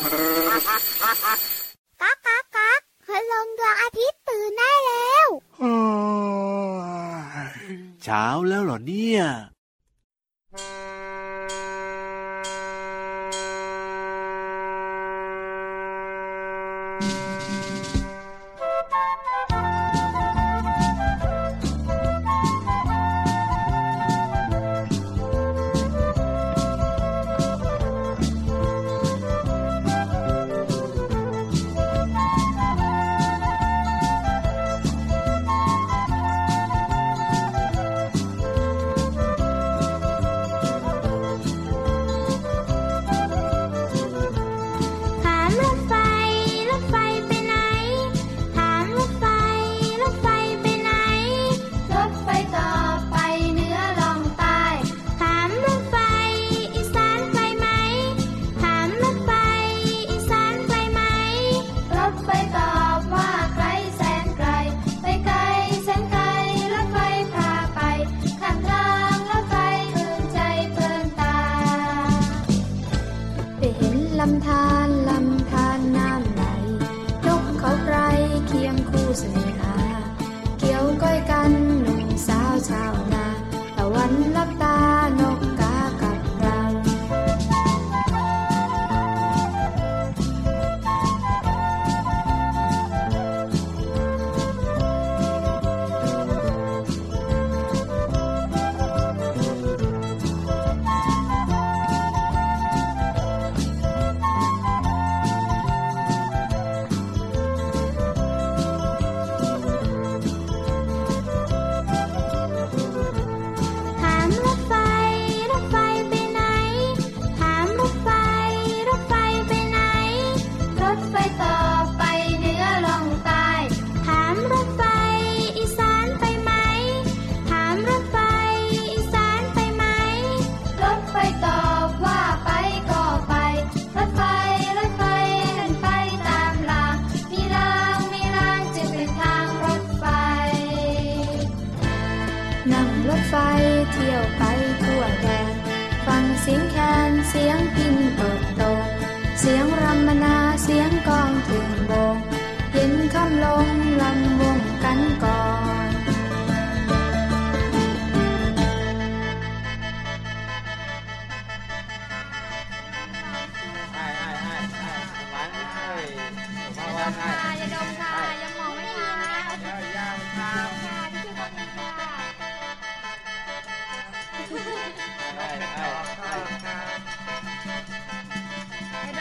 ก๊ากก๊ากก๊ากพระลงดวงอาทิตย์ตื่นได้แล้วเช้าแล้วเหรอเนี่ย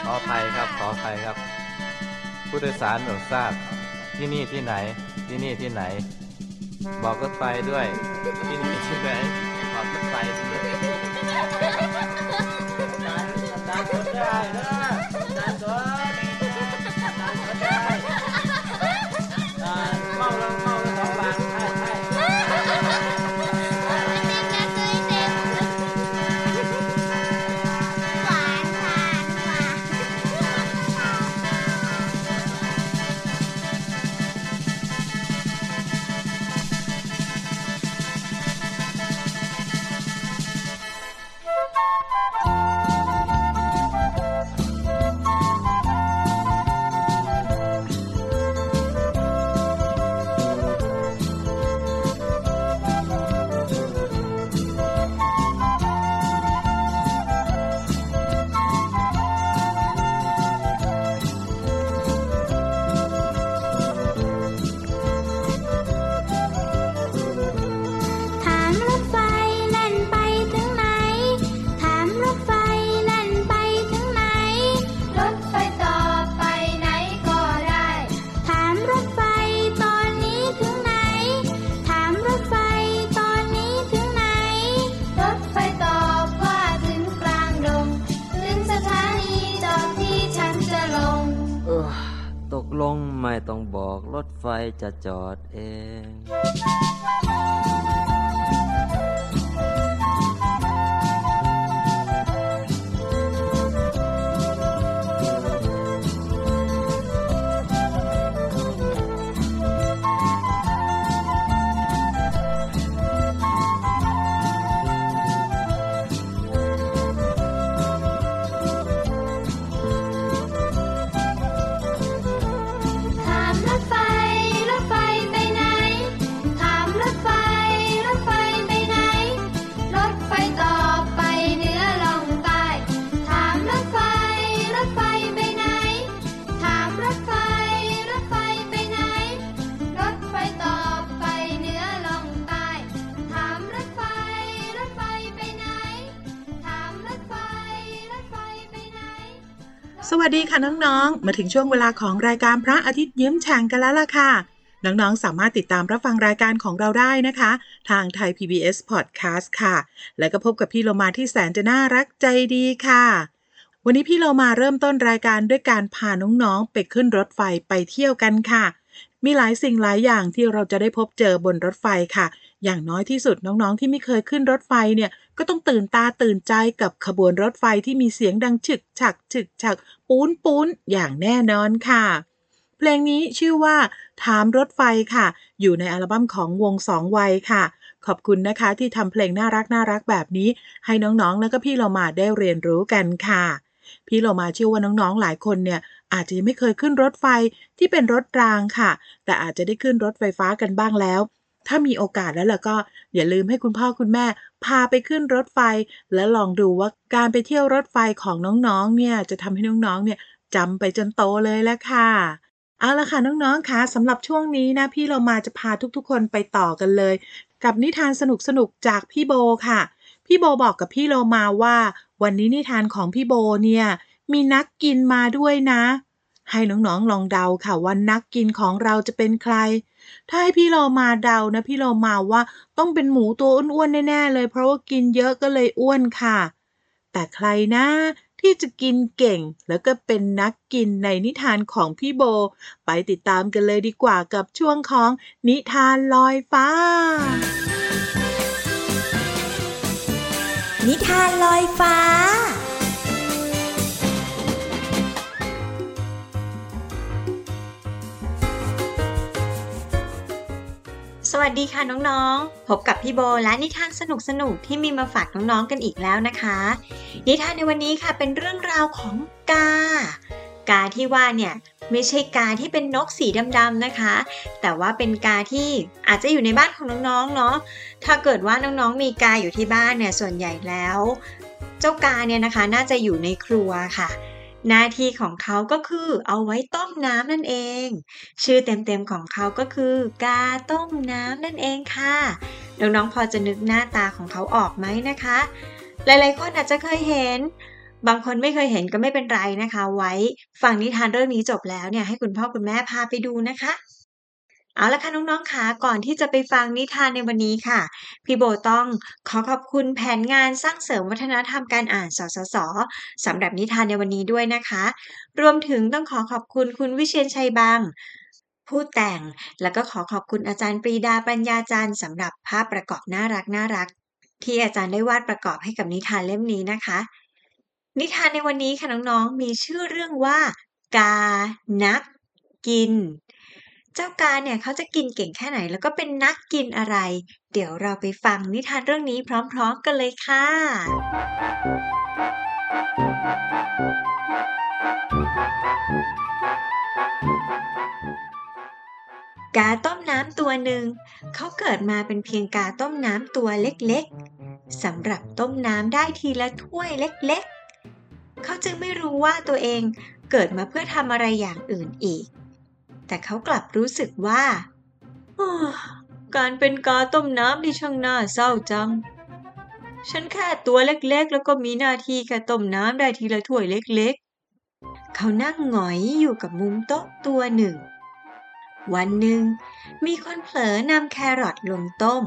ขออภัยครับผู้โดยสารหนูทราบที่นี่ที่ไหนที่นี่ที่ไหนบอกรถไฟด้วยที่นี่ที่ไหนบอกรถไฟด้วยลงไม่ต้องบอกรถไฟจะจอดเอง สวัสดีค่ะน้องๆมาถึงช่วงเวลาของรายการพระอาทิตย์ยิ้มแฉ่งกันแล้วล่ะค่ะน้องๆสามารถติดตามรับฟังรายการของเราได้นะคะทางไทย PBS Podcast ค่ะและก็พบกับพี่โลมาที่แสนจะน่ารักใจดีค่ะวันนี้พี่โลมาเริ่มต้นรายการด้วยการพาน้องๆไปขึ้นรถไฟไปเที่ยวกันค่ะมีหลายสิ่งหลายอย่างที่เราจะได้พบเจอบนรถไฟค่ะอย่างน้อยที่สุดน้องๆที่ไม่เคยขึ้นรถไฟเนี่ยก็ต้องตื่นตาตื่นใจกับขบวนรถไฟที่มีเสียงดังฉึกฉักฉึกฉักปูนปูนอย่างแน่นอนค่ะเพลงนี้ชื่อว่าถามรถไฟค่ะอยู่ในอัลบั้มของวงสองวัยค่ะขอบคุณนะคะที่ทำเพลงน่ารักน่ารักแบบนี้ให้น้องๆแล้วก็พี่โลมาได้เรียนรู้กันค่ะพี่โลมาเชื่อว่าน้องๆหลายคนเนี่ยอาจจะยังไม่เคยขึ้นรถไฟที่เป็นรถรางค่ะแต่อาจจะได้ขึ้นรถไฟฟ้ากันบ้างแล้วถ้ามีโอกาสแล้วล่ะก็อย่าลืมให้คุณพ่อคุณแม่พาไปขึ้นรถไฟและลองดูว่าการไปเที่ยวรถไฟของน้องๆเนี่ยจะทำให้น้องๆเนี่ยจำไปจนโตเลยละค่ะเอาล่ะค่ะน้องๆค่ะสำหรับช่วงนี้นะพี่เรามาจะพาทุกๆคนไปต่อกันเลยกับนิทานสนุกๆจากพี่โบค่ะพี่โบบอกกับพี่เรามาว่าวันนี้นิทานของพี่โบเนี่ยมีนักกินมาด้วยนะให้น้องๆลองเดาค่ะว่านักกินของเราจะเป็นใครถ้าให้พี่โลมาเดานะพี่โลมาว่าต้องเป็นหมูตัวอ้วนๆแน่ๆเลยเพราะว่ากินเยอะก็เลยอ้วนค่ะแต่ใครนะที่จะกินเก่งแล้วก็เป็นนักกินในนิทานของพี่โบไปติดตามกันเลยดีกว่ากับช่วงของนิทานลอยฟ้านิทานลอยฟ้าสวัสดีค่ะน้องๆพบกับพี่โบและนิทานสนุกๆที่มีมาฝากน้องๆกันอีกแล้วนะคะนิทานในวันนี้ค่ะเป็นเรื่องราวของกาที่ว่าเนี่ยไม่ใช่กาที่เป็นนกสีดำๆนะคะแต่ว่าเป็นกาที่อาจจะอยู่ในบ้านของน้องๆเนาะถ้าเกิดว่าน้องๆมีกาอยู่ที่บ้านเนี่ยส่วนใหญ่แล้วเจ้ากาเนี่ยนะคะน่าจะอยู่ในครัวค่ะหน้าที่ของเขาก็คือเอาไว้ต้มน้ำนั่นเองชื่อเต็มๆของเขาก็คือกาต้มน้ำนั่นเองค่ะน้องๆพอจะนึกหน้าตาของเขาออกไหมนะคะหลายๆคนอาจจะเคยเห็นบางคนไม่เคยเห็นก็ไม่เป็นไรนะคะไว้ฟังนิทานเรื่องนี้จบแล้วเนี่ยให้คุณพ่อคุณแม่พาไปดูนะคะเอาละค่ะน้องๆค่ะก่อนที่จะไปฟังนิทานในวันนี้ค่ะพี่โบต้องขอบคุณแผนงานสร้างเสริมวัฒนธรรมการอ่านสสส.สำหรับนิทานในวันนี้ด้วยนะคะรวมถึงต้องขอบคุณคุณวิเชียรชัยบางผู้แต่งแล้วก็ขอบคุณอาจารย์ปรีดาปัญญาจารย์สำหรับภาพประกอบน่ารักน่ารักที่อาจารย์ได้วาดประกอบให้กับนิทานเล่มนี้นะคะนิทานในวันนี้ค่ะน้องๆมีชื่อเรื่องว่ากานักกินเจ้ากาเนี่ยเขาจะกินเก่งแค่ไหนแล้วก็เป็นนักกินอะไรเดี๋ยวเราไปฟังนิทานเรื่องนี้พร้อมๆกันเลยค่ะกาต้มน้ำตัวหนึ่งเขาเกิดมาเป็นเพียงกาต้มน้ำตัวเล็กๆสำหรับต้มน้ำได้ทีละถ้วยเล็กๆเขาจึงไม่รู้ว่าตัวเองเกิดมาเพื่อทำอะไรอย่างอื่นอีกแต่เขากลับรู้สึกว่าการเป็นกาต้มน้ำนี่ช่างน่าเศร้าจังฉันแค่ตัวเล็กๆแล้วก็มีหน้าที่แค่ต้มน้ำได้ทีละถ้วยเล็กๆเขานั่งหงอยอยู่กับมุมโต๊ะตัวหนึ่งวันหนึ่งมีคนเผลอนำแครอทลงต้ม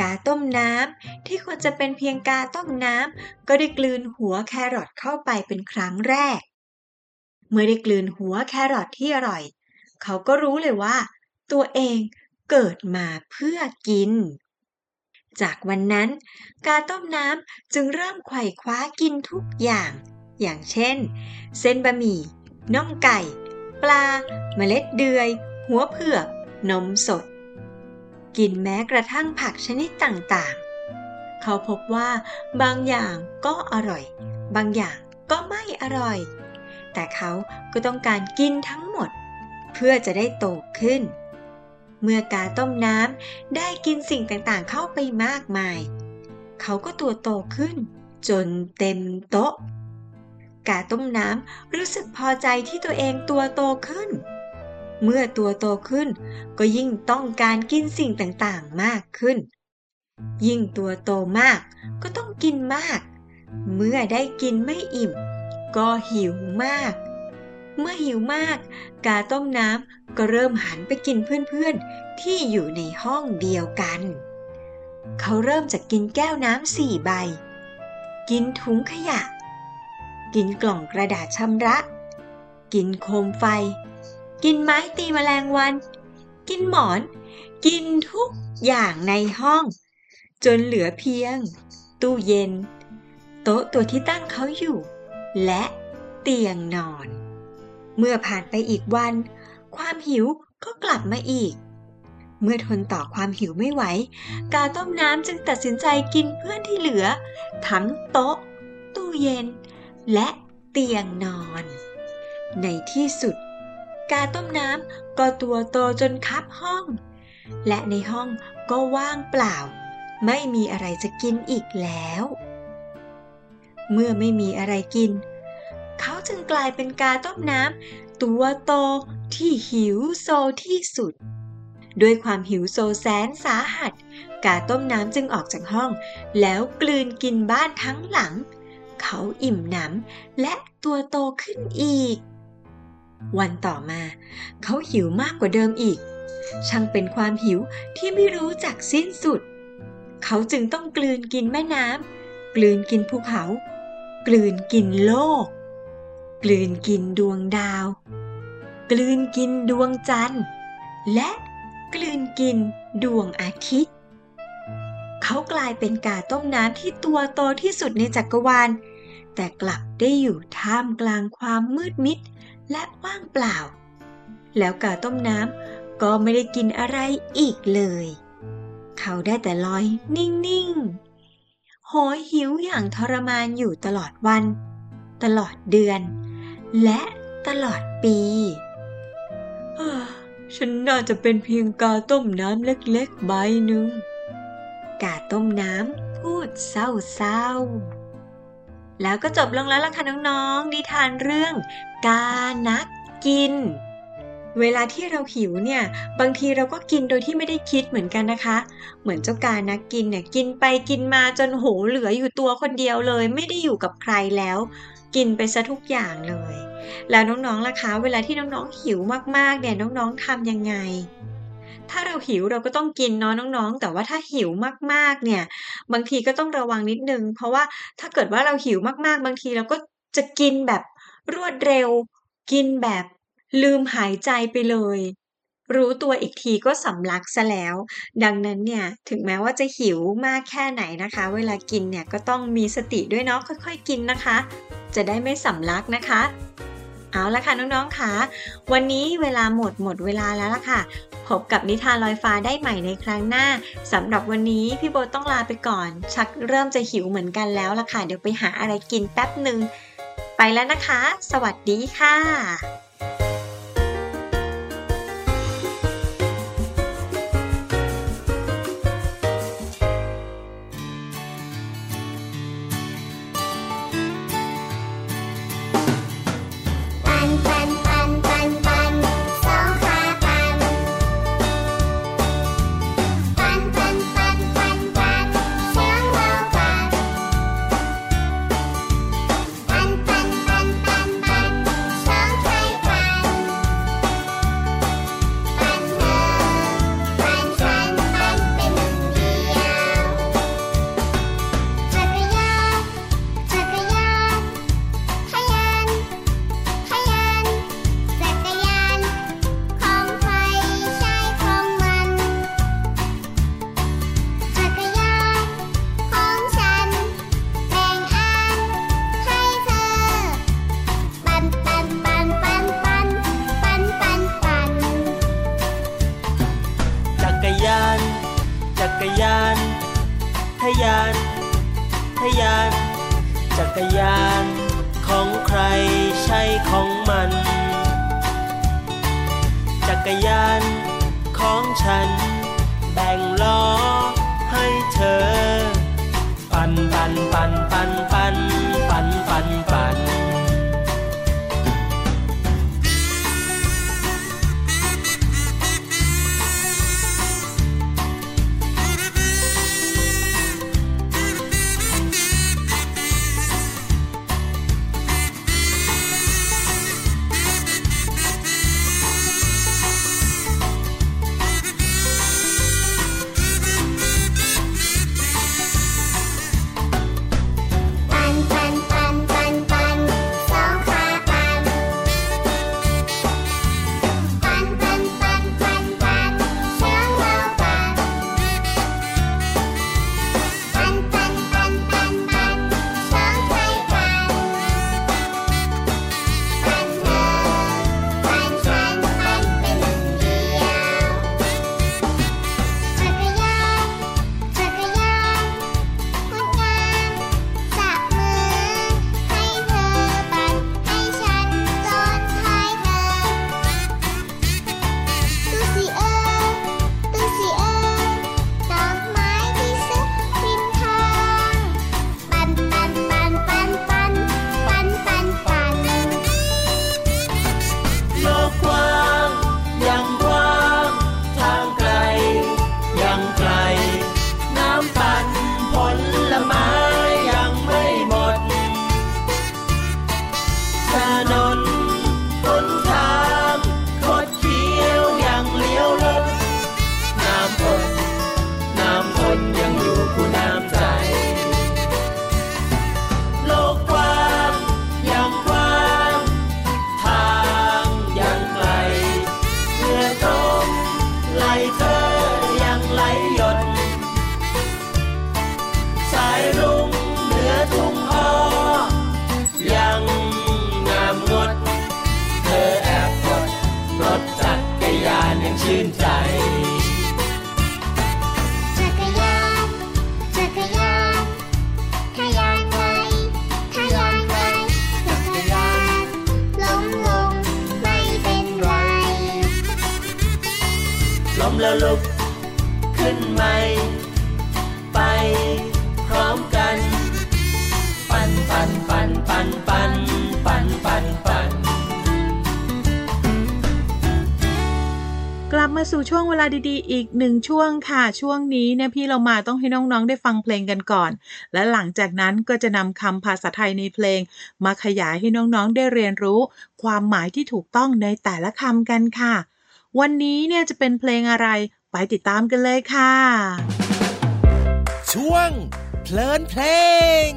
กาต้มน้ำที่ควรจะเป็นเพียงกาต้มน้ำก็ได้กลืนหัวแครอทเข้าไปเป็นครั้งแรกเมื่อได้กลืนหัวแครอทที่อร่อยเขาก็รู้เลยว่าตัวเองเกิดมาเพื่อกินจากวันนั้นกาต้มน้ำจึงเริ่มไขว่คว้ากินทุกอย่างอย่างเช่นเส้นบะหมี่น่องไก่ปลาเมล็ดเดือยหัวเผือกนมสดกินแม้กระทั่งผักชนิดต่างๆเขาพบว่าบางอย่างก็อร่อยบางอย่างก็ไม่อร่อยแต่เขาก็ต้องการกินทั้งหมดเพื่อจะได้โตขึ้นเมื่อกาต้มน้ำได้กินสิ่งต่างๆเข้าไปมากมายเขาก็ตัวโตขึ้นจนเต็มโต๊ะกาต้มน้ำรู้สึกพอใจที่ตัวเองตัวโตขึ้นเมื่อตัวโตขึ้นก็ยิ่งต้องการกินสิ่งต่างๆมากขึ้นยิ่งตัวโตมากก็ต้องกินมากเมื่อได้กินไม่อิ่ม ก็หิวมากเมื่อหิวมากกาต้มน้ำก็เริ่มหันไปกินเพื่อนๆที่อยู่ในห้องเดียวกันเขาเริ่มจากกินแก้วน้ำ4 ใบกินถุงขยะกินกล่องกระดาษชำระกินโคมไฟกินไม้ตีแมลงวันกินหมอนกินทุกอย่างในห้องจนเหลือเพียงตู้เย็นโต๊ะตัวที่ตั้งเขาอยู่และเตียงนอนเมื่อผ่านไปอีกวันความหิวก็กลับมาอีกเมื่อทนต่อความหิวไม่ไหวกาต้มน้ำจึงตัดสินใจกินเพื่อนที่เหลือทั้งโต๊ะตู้เย็นและเตียงนอนในที่สุดกาต้มน้ำก็ตัวโตจนคับห้องและในห้องก็ว่างเปล่าไม่มีอะไรจะกินอีกแล้วเมื่อไม่มีอะไรกินเขาจึงกลายเป็นกาต้มน้ำตัวโตที่หิวโซที่สุดด้วยความหิวโซแสนสาหัสกาต้มน้ำจึงออกจากห้องแล้วกลืนกินบ้านทั้งหลังเขาอิ่มหนำและตัวโตขึ้นอีกวันต่อมาเขาหิวมากกว่าเดิมอีกช่างเป็นความหิวที่ไม่รู้จักสิ้นสุดเขาจึงต้องกลืนกินแม่น้ำกลืนกินภูเขากลืนกินโลกกลืนกินดวงดาวกลืนกินดวงจันทร์และกลืนกินดวงอาทิตย์เขากลายเป็นกาต้มน้ำที่ตัวโตที่สุดในจักรวาลแต่กลับได้อยู่ท่ามกลางความมืดมิดและว่างเปล่าแล้วกาต้มน้ำก็ไม่ได้กินอะไรอีกเลยเขาได้แต่ลอยนิ่งๆโหยหิวอย่างทรมานอยู่ตลอดวันตลอดเดือนและตลอดปีฉันน่าจะเป็นเพียงกาต้มน้ำเล็กๆใบหนึ่งกาต้มน้ำพูดเศร้าๆแล้วก็จบลงแล้วล่ะค่ะน้องๆนิทานเรื่องกานักกินเวลาที่เราหิวเนี่ยบางทีเราก็กินโดยที่ไม่ได้คิดเหมือนกันนะคะเหมือนเจ้ากานักกินเนี่ยกินไปกินมาจนโหเหลืออยู่ตัวคนเดียวเลยไม่ได้อยู่กับใครแล้วกินไปซะทุกอย่างเลยแล้วน้องๆล่ะคะเวลาที่น้องๆหิวมากๆเนี่ยน้องๆทำยังไงถ้าเราหิวเราก็ต้องกินเนาะน้องๆแต่ว่าถ้าหิวมากๆเนี่ยบางทีก็ต้องระวังนิดนึงเพราะว่าถ้าเกิดว่าเราหิวมากๆบางทีเราก็จะกินแบบรวดเร็วกินแบบลืมหายใจไปเลยรู้ตัวอีกทีก็สำลักซะแล้วดังนั้นเนี่ยถึงแม้ว่าจะหิวมากแค่ไหนนะคะเวลากินเนี่ยก็ต้องมีสติด้วยเนาะค่อยๆกินนะคะจะได้ไม่สำลักนะคะเอาละค่ะน้องๆค่ะวันนี้เวลาหมดเวลาแล้วล่ะค่ะพบกับนิทานลอยฟ้าได้ใหม่ในครั้งหน้าสำหรับวันนี้พี่โบต้องลาไปก่อนชักเริ่มจะหิวเหมือนกันแล้วล่ะค่ะเดี๋ยวไปหาอะไรกินแป๊บนึงไปแล้วนะคะสวัสดีค่ะทะยานจักรยานของใครใช่ของมันจักรยานของฉันแบ่งล้อให้เธอปั่น แล้วลุกขึ้นใหม่ไปพร้อมกันปั่นปั่นปั่นปั่นปั่นปั่นปั่นปั่นกลับมาสู่ช่วงเวลาดีๆอีกหนึ่งช่วงค่ะช่วงนี้เนี่ยพี่เรามาต้องให้น้องๆได้ฟังเพลงกันก่อนและหลังจากนั้นก็จะนำคำภาษาไทยในเพลงมาขยายให้น้องๆได้เรียนรู้ความหมายที่ถูกต้องในแต่ละคำกันค่ะวันนี้เนี่ยจะเป็นเพลงอะไรไปติดตามกันเลยค่ะช่วงเพลินเพลง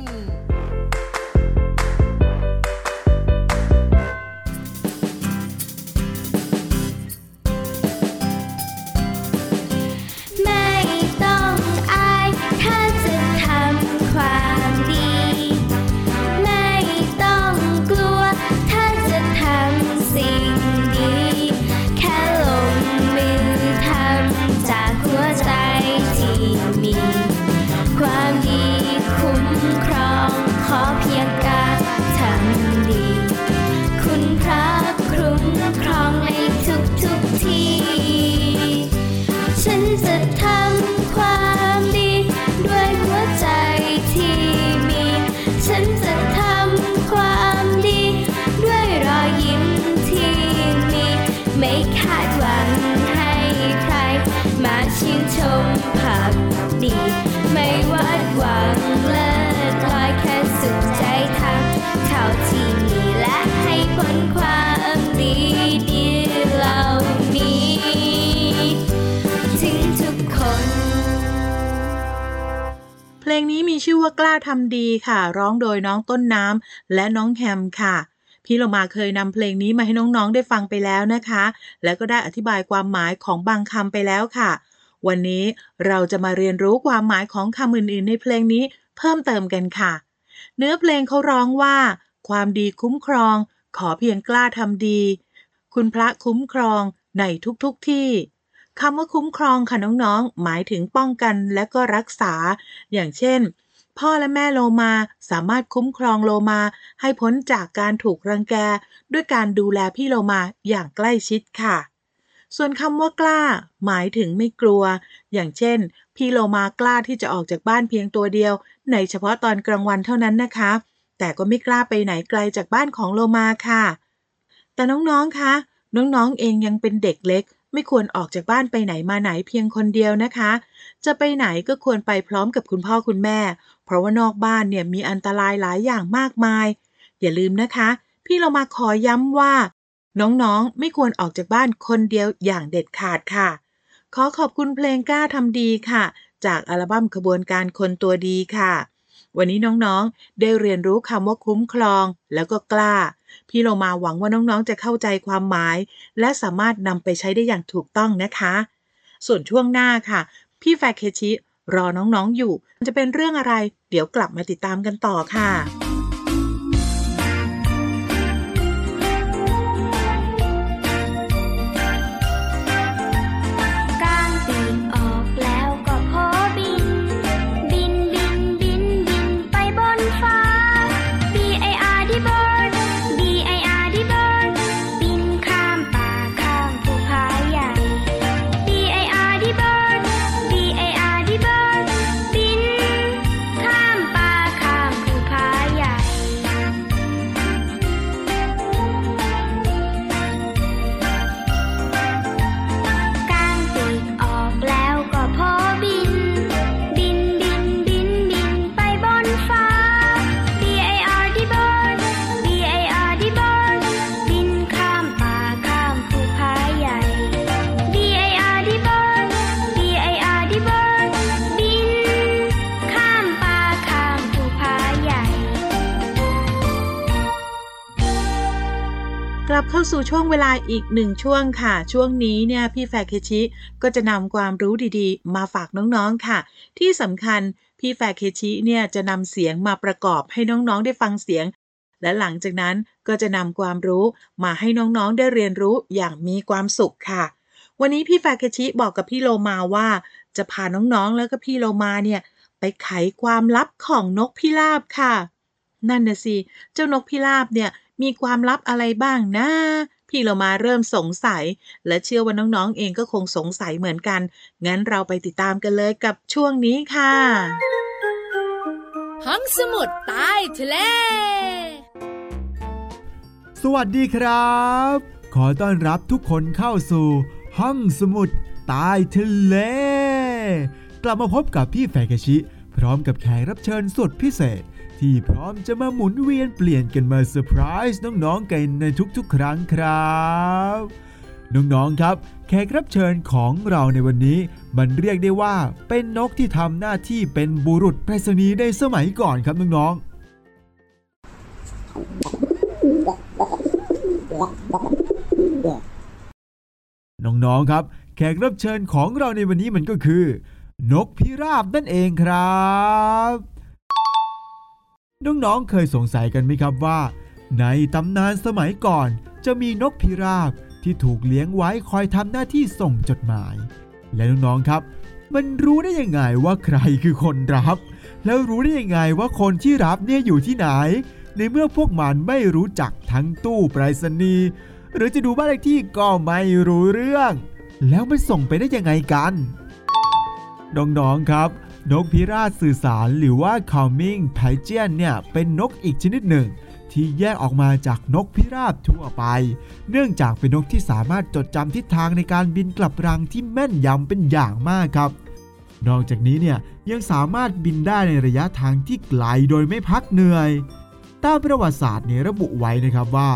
เพลงนี้มีชื่อว่ากล้าทำดีค่ะร้องโดยน้องต้นน้ำและน้องแฮมค่ะพี่เรามาเคยนำเพลงนี้มาให้น้องๆได้ฟังไปแล้วนะคะและก็ได้อธิบายความหมายของบางคำไปแล้วค่ะวันนี้เราจะมาเรียนรู้ความหมายของคำอื่นๆในเพลงนี้เพิ่มเติมกันค่ะเนื้อเพลงเขาร้องว่าความดีคุ้มครองขอเพียงกล้าทำดีคุณพระคุ้มครองในทุกๆที่คำว่าคุ้มครองค่ะน้องๆหมายถึงป้องกันและก็รักษาอย่างเช่นพ่อและแม่โลมาสามารถคุ้มครองโลมาให้พ้นจากการถูกรังแกด้วยการดูแลพี่โลมาอย่างใกล้ชิดค่ะส่วนคำว่ากล้าหมายถึงไม่กลัวอย่างเช่นพี่โลมากล้าที่จะออกจากบ้านเพียงตัวเดียวในเฉพาะตอนกลางวันเท่านั้นนะคะแต่ก็ไม่กล้าไปไหนไกลจากบ้านของโลมาค่ะแต่น้องๆคะน้องๆเองยังเป็นเด็กเล็กไม่ควรออกจากบ้านไปไหนมาไหนเพียงคนเดียวนะคะจะไปไหนก็ควรไปพร้อมกับคุณพ่อคุณแม่เพราะว่านอกบ้านเนี่ยมีอันตรายหลายอย่างมากมายอย่าลืมนะคะพี่เรามาขอย้ำว่าน้องๆไม่ควรออกจากบ้านคนเดียวอย่างเด็ดขาดค่ะขอขอบคุณเพลงกล้าทำดีค่ะจากอัลบั้มขบวนการคนตัวดีค่ะวันนี้น้องๆได้เรียนรู้คำว่าคุ้มครองแล้วก็กล้าพี่เรามาหวังว่าน้องๆจะเข้าใจความหมายและสามารถนำไปใช้ได้อย่างถูกต้องนะคะส่วนช่วงหน้าค่ะพี่แฟเคชิรอน้องๆอยู่จะเป็นเรื่องอะไรเดี๋ยวกลับมาติดตามกันต่อค่ะกลับเข้าสู่ช่วงเวลาอีกหนึ่งช่วงค่ะช่วงนี้เนี่ยพี่แฟเคชิก็จะนำความรู้ดีๆมาฝากน้องๆค่ะที่สำคัญพี่แฟเคชิเนี่ยจะนำเสียงมาประกอบให้น้องๆได้ฟังเสียงและหลังจากนั้นก็จะนำความรู้มาให้น้องๆได้เรียนรู้อย่างมีความสุขค่ะวันนี้พี่แฟเคชิบอกกับพี่โลมาว่าจะพาน้องๆแล้วก็พี่โลมาเนี่ยไปไขความลับของนกพิราบค่ะนั่นน่ะสิเจ้านกพิราบเนี่ยมีความลับอะไรบ้างนะ พี่เรามาเริ่มสงสัยและเชื่อว่าน้องๆเองก็คงสงสัยเหมือนกันงั้นเราไปติดตามกันเลยกับช่วงนี้ค่ะห้องสมุดใต้ทะเลสวัสดีครับขอต้อนรับทุกคนเข้าสู่ห้องสมุดใต้ทะเลกลับมาพบกับพี่แฟกะชิพร้อมกับแขกรับเชิญสุดพิเศษที่พร้อมจะมาหมุนเวียนเปลี่ยนกันมาเซอร์ไพรส์น้องๆกันในทุกๆครั้งครับน้องๆครับแขกรับเชิญของเราในวันนี้มันเรียกได้ว่าเป็นนกที่ทำหน้าที่เป็นบุรุษไปรษณีย์ในสมัยก่อนครับน้องๆครับแขกรับเชิญของเราในวันนี้มันก็คือนกพิราบนั่นเองครับน้องๆเคยสงสัยกันไหมครับว่าในตำนานสมัยก่อนจะมีนกพิราบที่ถูกเลี้ยงไว้คอยทำหน้าที่ส่งจดหมายและน้องๆครับมันรู้ได้ยังไงว่าใครคือคนรับแล้วรู้ได้ยังไงว่าคนที่รับเนี่ยอยู่ที่ไหนในเมื่อพวกมันไม่รู้จักทั้งตู้ไปรษณีย์หรือจะดูบ้านเลขที่ก็ไม่รู้เรื่องแล้วมันส่งไปได้ยังไงกันน้องๆครับนกพิราบสื่อสารหรือว่า Calming Pigeon เนี่ยเป็นนกอีกชนิดหนึ่งที่แยกออกมาจากนกพิราบทั่วไปเนื่องจากเป็นนกที่สามารถจดจำทิศทางในการบินกลับรังที่แม่นยำเป็นอย่างมากครับนอกจากนี้เนี่ยยังสามารถบินได้ในระยะทางที่ไกลโดยไม่พักเหนื่อยตามประวัติศาสตร์เนี่ยระบุไว้นะครับว่า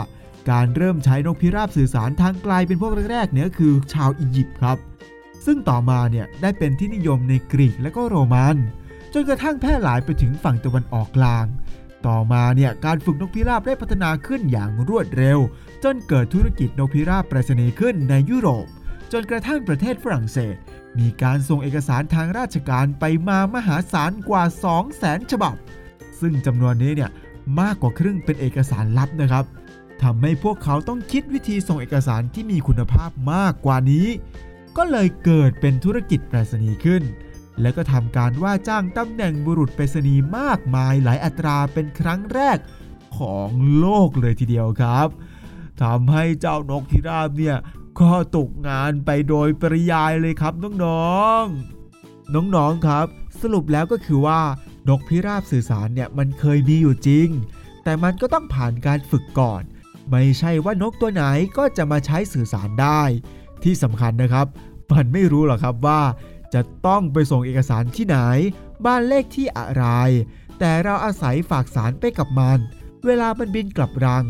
การเริ่มใช้นกพิราบสื่อสารทางไกลเป็นพวกแรกๆเนี่ยคือชาวอียิปต์ครับซึ่งต่อมาเนี่ยได้เป็นที่นิยมในกรีกและก็โรมันจนกระทั่งแพร่หลายไปถึงฝั่งตะวันออกกลางต่อมาเนี่ยการฝึกนกพิราบได้พัฒนาขึ้นอย่างรวดเร็วจนเกิดธุรกิจนกพิราบไปรษณีย์ขึ้นในยุโรปจนกระทั่งประเทศฝรั่งเศสมีการส่งเอกสารทางราชการไปมามหาศาลกว่า 200,000 ฉบับซึ่งจำนวนนี้เนี่ยมากกว่าครึ่งเป็นเอกสารลับนะครับทำให้พวกเขาต้องคิดวิธีส่งเอกสารที่มีคุณภาพมากกว่านี้ก็เลยเกิดเป็นธุรกิจไปรษณีย์ขึ้นและก็ทำการว่าจ้างตำแหน่งบุรุษไปรษณีย์มากมายหลายอัตราเป็นครั้งแรกของโลกเลยทีเดียวครับทำให้เจ้านกพิราบเนี่ยก็ตกงานไปโดยปริยายเลยครับน้องๆครับสรุปแล้วก็คือว่านกพิราบสื่อสารเนี่ยมันเคยมีอยู่จริงแต่มันก็ต้องผ่านการฝึกก่อนไม่ใช่ว่านกตัวไหนก็จะมาใช้สื่อสารได้ที่สำคัญนะครับมันไม่รู้หรอกครับว่าจะต้องไปส่งเอกสารที่ไหนบ้านเลขที่อะไรแต่เราอาศัยฝากสารไปกับมันเวลามันบินกลับรัง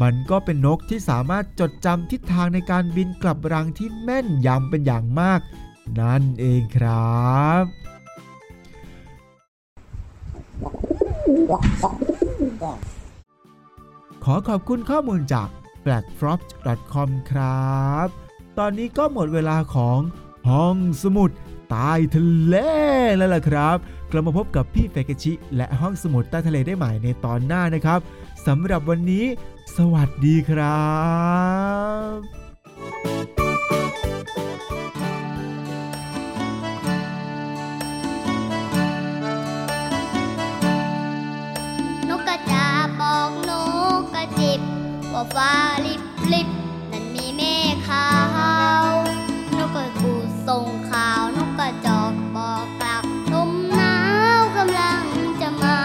มันก็เป็นนกที่สามารถจดจำทิศทางในการบินกลับรังที่แม่นยำเป็นอย่างมากนั่นเองครับขอขอบคุณข้อมูลจาก blackfrog.com ครับตอนนี้ก็หมดเวลาของห้องสมุดใต้ทะเลแล้วล่ะครับกลับมาพบกับพี่เฟกชิและห้องสมุดใต้ทะเลได้ใหม่ในตอนหน้านะครับสำหรับวันนี้สวัสดีครับนกกระจาบอกนกกระจิบว่าฟ้าลิบลิบนั่นมีเมฆขาวนกกระกูดส่งข่าวนกกระจอกบอกกลับลมหนาวกำลังจะมา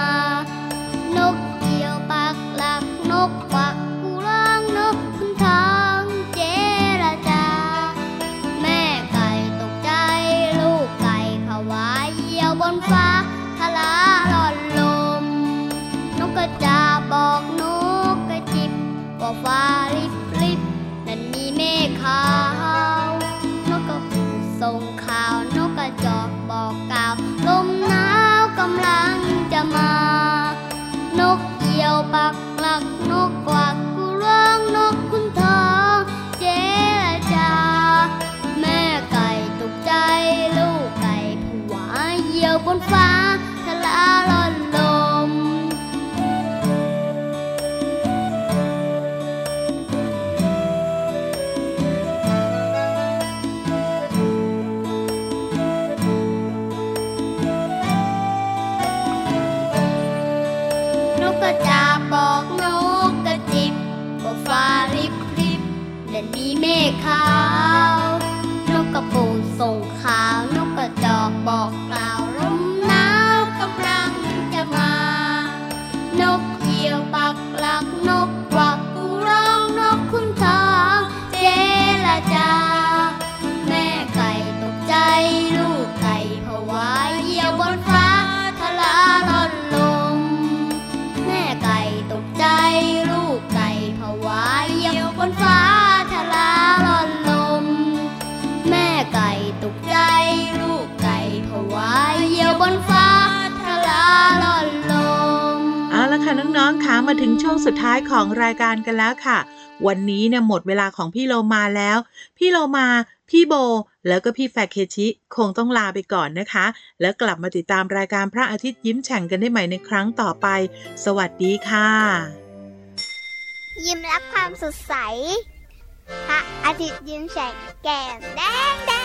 นกเกี่ยวปักหลักนกควักกูร้องนกคุณทางเจรจาแม่ไก่ตกใจลูกไก่ผวาเหยี่ยวบนฟ้าทะลาร้อนลมนกกระจาบอกนกกระจิบว่าฟ้าริบริบนั่นมีเมฆขาวนกกระปูส่งข่าวนกกระจอกบอกกล่าวลมหนาวกำลังจะมานกเอี่ยวปักหลักนกกวักกูร้องนกขุนทองเจรจาแม่ไก่ตกใจลูกไก่ผวาเหยี่ยวบนฟ้าทะลาร้อนลม เมฆขาว นกกระปูส่งข่าว นกกระจอกบอกกล่าว ลมหนาวกำลังจะมา นกเหยี่ยวปักหลัก นกกวักกูร้อง นกขุนทองเจรจา แม่ไก่ตกใจ ลูกไก่ผวา เหยี่ยวบนฟ้าทะลาร่อนลม แม่ไก่ตกใจ ลูกไก่ผวา เหยี่ยวบนฟ้าลูกไก่ผวาเหยี่ยวบนฟ้าทะลาร่อนลมเอาละค่ะน้องๆค่ะมาถึงช่วงสุดท้ายของรายการกันแล้วค่ะวันนี้เนี่ยหมดเวลาของพี่โลมาแล้วพี่โลมาพี่โบแล้วก็พี่แฟคเคชิคงต้องลาไปก่อนนะคะแล้วกลับมาติดตามรายการพระอาทิตย์ยิ้มแฉ่งกันได้ใหม่ในครั้งต่อไปสวัสดีค่ะยิ้มรับความสดใสพระอาทิตย์ยิ้มแฉ่งแก้มแดง